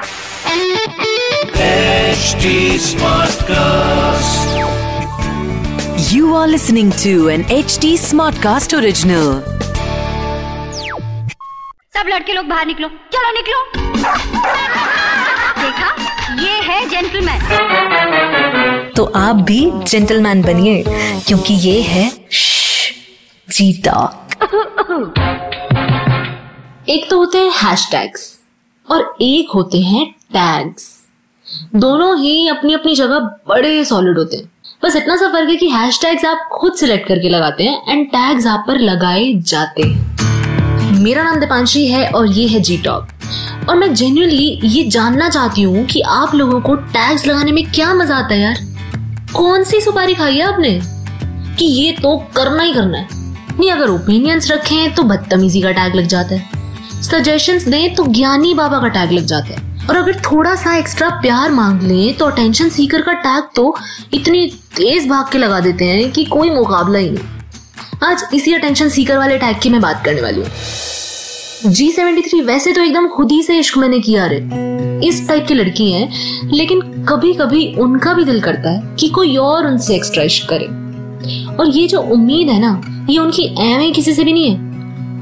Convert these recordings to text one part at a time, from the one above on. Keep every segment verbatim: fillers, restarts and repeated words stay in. H T SmartCast. You are listening to an H T SmartCast original. सब लड़के लोग बाहर निकलो, चलो निकलो। देखा, ये है जेंटलमैन। तो आप भी जेंटलमैन बनिए, क्योंकि ये है जीता। एक तो होते हैं हैशटैग्स और एक होते हैं टैग्स। दोनों ही अपनी अपनी जगह बड़े सॉलिड होते हैं। बस इतना सा फर्क है कि हैशटैग्स आप खुद सिलेक्ट करके लगाते हैं एंड टैग्स आप पर लगाए जाते हैं। मेरा नाम दीपांशी है और ये है जी टॉक, और मैं जेन्युइनली ये जानना चाहती हूँ कि आप लोगों को टैग्स लगाने में क्या मजा आता है। यार कौन सी सुपारी खाई है आपने कि ये तो करना ही करना है। नहीं, अगर ओपिनियंस रखें तो बदतमीजी का टैग लग जाता है, सजेशंस दें तो ज्ञानी बाबा का टैग लग जाता है, और अगर थोड़ा सा एक्स्ट्रा प्यार मांग ले तो अटेंशन सीकर का टैग तो इतनी तेज भाग के लगा देते हैं कि कोई मुकाबला ही नहीं। आज इसी अटेंशन सीकर वाले टैग की मैं बात करने वाली हूँ। जी सेवेंटी थ्री वैसे तो एकदम खुद ही से इश्क मैंने किया रे इस टाइप की लड़की हैं, लेकिन कभी कभी उनका भी दिल करता है कि कोई और उनसे एक्स्ट्रा इश्क करे। और ये जो उम्मीद है ना, ये उनकी ऐवे किसी से भी नहीं है,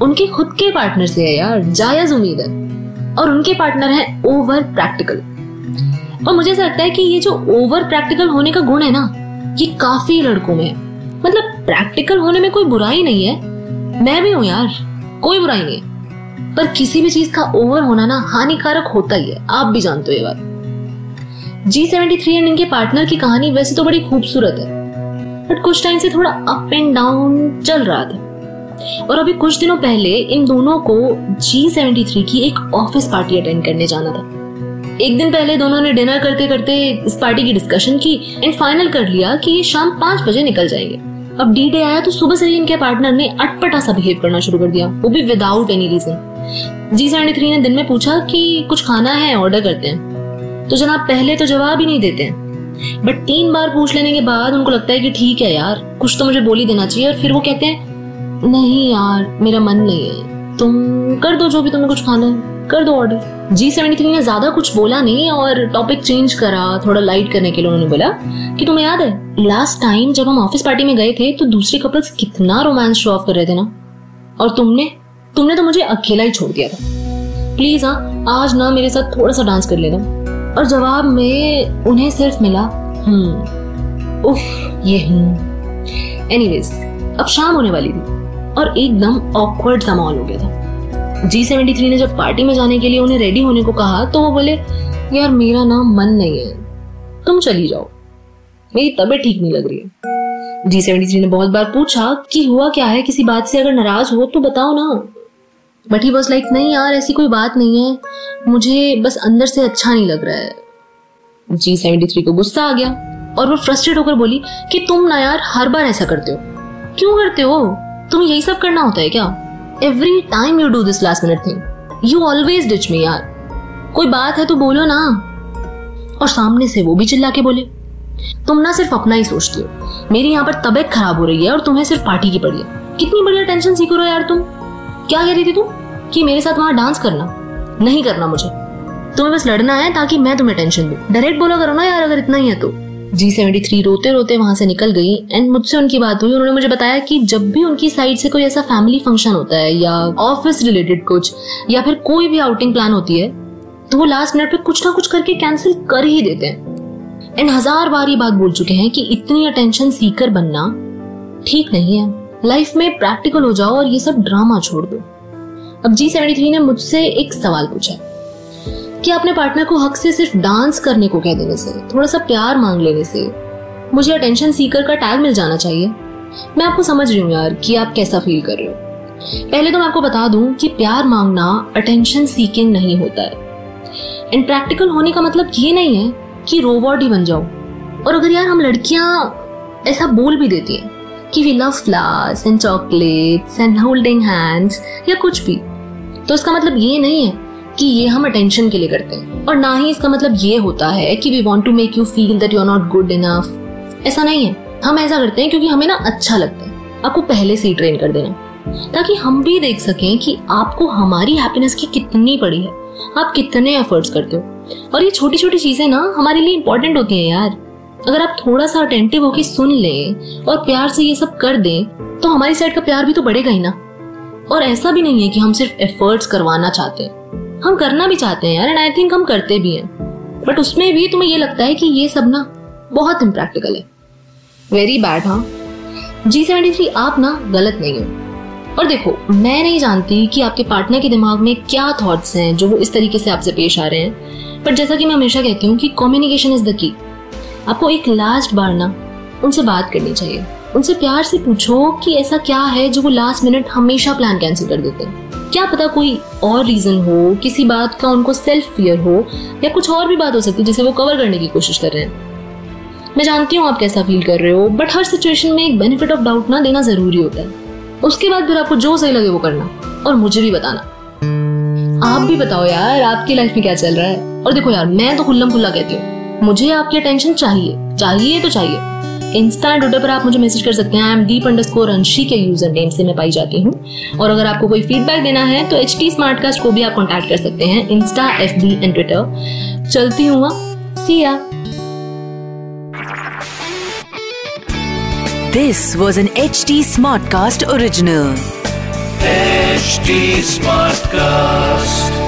उनके खुद के पार्टनर से है। यार जायज उम्मीद है, और उनके पार्टनर है ओवर प्रैक्टिकल। और मुझे ऐसा लगता है कि ये जो ओवर प्रैक्टिकल होने का गुण है ना, ये काफी लड़कों में है। मतलब प्रैक्टिकल होने में कोई बुराई नहीं है, मैं भी हूँ यार, कोई बुराई नहीं है, पर किसी भी चीज का ओवर होना ना हानिकारक होता ही है, आप भी जानते हो ये बात। जी सेवेंटी थ्री एंड इनके पार्टनर की कहानी वैसे तो बड़ी खूबसूरत है, बट कुछ टाइम से थोड़ा अप एंड डाउन चल रहा था, और अभी कुछ दिनों पहले इन दोनों को जी सेवेंटी थ्री की एक ऑफिस पार्टी अटेंड करने जाना था। एक दिन पहले दोनों ने डिनर करते करते इस पार्टी की डिस्कशन की एंड फाइनल कर लिया कि ये शाम पांच बजे निकल जाएंगे। अब डी डे आया तो सुबह से ही इनके पार्टनर ने अटपटा सा बिहेव करना शुरू कर दिया, वो भी without any reason. G seventy three ने दिन में पूछा कि कुछ खाना है, ऑर्डर करते हैं, तो जनाब पहले तो जवाब ही नहीं देते हैं, बट तीन बार पूछ लेने के बाद उनको लगता है कि ठीक है यार, कुछ तो मुझे बोल ही देना चाहिए, और फिर वो कहते हैं नहीं यार मेरा मन नहीं है, तुम कर दो जो भी तुम्हें कुछ खाना है, कर दो ऑर्डर। जी सेवेंटी थ्री ने ज्यादा कुछ बोला नहीं और टॉपिक चेंज करा, थोड़ा लाइट करने के लिए उन्होंने बोला कि तुम्हें याद है लास्ट टाइम जब हम ऑफिस पार्टी में गए थे तो दूसरे कपल्स कितना रोमांस शो ऑफ कर रहे थे ना, और तुमने तुमने तो मुझे अकेला ही छोड़ दिया था, प्लीज हाँ आज ना मेरे साथ थोड़ा सा डांस कर लेना। और जवाब में उन्हें सिर्फ मिला हम्म, उफ ये हम्म। एनीवेज अब शाम होने वाली थी और एकदम ऑकवर्ड सा माहौल हो गया था। जी सेवेंटी थ्री ने जब पार्टी में जाने के लिए उन्हें रेडी होने को कहा तो वो बोले यार मेरा ना मन नहीं है, तुम चली जाओ, मेरी तबीयत ठीक नहीं लग रही है। जी सेवेंटी थ्री ने बहुत बार पूछा कि हुआ क्या है, किसी बात से अगर नाराज हो तो बताओ ना, बट ही वाज लाइक नहीं यार ऐसी कोई बात नहीं है, मुझे बस अंदर से अच्छा नहीं लग रहा है। जी सेवेंटी थ्री को गुस्सा आ गया और वो फ्रस्ट्रेट होकर बोली कि तुम ना यार हर बार ऐसा करते हो, क्यों करते हो, तुम्हें यही सब करना होता है क्या, every time you do this last minute thing, you always ditch me यार, कोई बात है तो बोलो ना। और सामने से वो भी चिल्ला के बोले तुम ना सिर्फ अपना ही सोचती हो, मेरी यहाँ पर तबीयत खराब हो रही है और तुम्हें सिर्फ पार्टी की पड़ी है, कितनी बड़ी अटेंशन सीकर हो यार तुम। क्या कह रही थी तुम कि मेरे साथ वहां डांस करना नहीं करना, मुझे तुम्हें बस लड़ना है ताकि मैं तुम्हें टेंशन दूं, डायरेक्ट बोला करो ना यार अगर इतना ही है तो। जी सेवेंटी थ्री रोते रोते वहां से निकल गई एंड मुझसे उनकी बात हुई। उन्होंने मुझे बताया कि जब भी उनकी साइड से कोई ऐसा फैमिली फंक्शन होता है या ऑफिस रिलेटेड कुछ या फिर कोई भी आउटिंग प्लान होती है तो वो लास्ट मिनट पे कुछ ना कुछ करके कैंसिल कर ही देते हैं, एंड हजार बार ये बात बोल चुके हैं कि इतनी अटेंशन सीकर बनना ठीक नहीं है, लाइफ में प्रैक्टिकल हो जाओ और ये सब ड्रामा छोड़ दो। अब जी सेवेंटी थ्री ने मुझसे एक सवाल पूछा कि अपने पार्टनर को हक से सिर्फ डांस करने को कह देने से, थोड़ा सा प्यार मांग लेने से मुझे अटेंशन सीकर का टैग मिल जाना चाहिए। मैं आपको समझ रही हूँ यार कि आप कैसा फील कर रहे हो। पहले तो मैं आपको बता दूं कि प्यार मांगना अटेंशन सीकिंग नहीं होता है, एंड प्रैक्टिकल होने का मतलब ये नहीं है कि रोबोट ही बन जाओ। और अगर यार हम लड़कियां ऐसा बोल भी देती हैं कि we love flowers and chocolates and holding hands या कुछ भी, तो इसका मतलब ये नहीं है कि ये हम अटेंशन के लिए करते हैं, और ना ही इसका मतलब ये होता है कि we want to make you feel that you are not good enough. ऐसा नहीं है, हम ऐसा करते हैं क्योंकि हमें ना अच्छा लगता है। आपको पहले से ही ट्रेन कर देना ताकि हम भी देख सकें कि आपको हमारी हैप्पीनेस की कितनी पड़ी है, आप कितने एफर्ट्स करते हो। और ये छोटी छोटी चीजें ना हमारे लिए इम्पोर्टेंट होती हैं यार। अगर आप थोड़ा सा अटेंटिव होके सुन लें और प्यार से ये सब कर दें तो हमारी साइड का प्यार भी तो बढ़ेगा ही ना। और ऐसा भी नहीं है कि हम सिर्फ एफर्ट्स करवाना चाहते हैं, हम करना भी चाहते हैं यार, एंड आई थिंक हम करते भी हैं, बट उसमें भी तुम्हें ये लगता है कि ये सब ना बहुत इम्प्रैक्टिकल है। Very bad. हाँ जी सेवेंटी थ्री, आप ना गलत नहीं हो। और देखो, मैं नहीं जानती कि आपके पार्टनर के दिमाग में क्या थॉट्स हैं जो वो इस तरीके से आपसे पेश आ रहे हैं, पर जैसा कि मैं हमेशा कहती हूँ कि कम्युनिकेशन इज द की। आपको एक लास्ट बार ना उनसे बात करनी चाहिए, उनसे प्यार से पूछो कि ऐसा क्या है जो वो लास्ट मिनट हमेशा प्लान कैंसिल कर देते हैं। क्या पता कोई और रीजन हो, किसी बात का उनको सेल्फ फियर हो, या कुछ और भी बात हो सकती है जिसे वो कवर करने की कोशिश कर रहे हैं। मैं जानती हूँ आप कैसा फील कर रहे हो, बट हर सिचुएशन में एक बेनिफिट ऑफ डाउट ना देना जरूरी होता है। उसके बाद फिर आपको जो सही लगे वो करना और मुझे भी बताना। आप भी बताओ यार आपकी लाइफ में क्या चल रहा है। और देखो यार, मैं तो खुल्लम खुल्ला कहती हूँ, मुझे आपकी अटेंशन चाहिए, चाहिए तो चाहिए। इंस्टा एंड ट्विटर पर आप मुझे मैसेज कर सकते हैं। आई एम डीप अंडरस्कोर अंशी के यूजर नेम से मैं पाई जाती हूँ। और अगर आपको कोई फीडबैक देना है तो एच टी स्मार्टकास्ट को भी आप कॉन्टैक्ट कर सकते हैं, insta, F B and Twitter. चलती हूँ, सी या। This was an H T SmartCast original. H T SmartCast.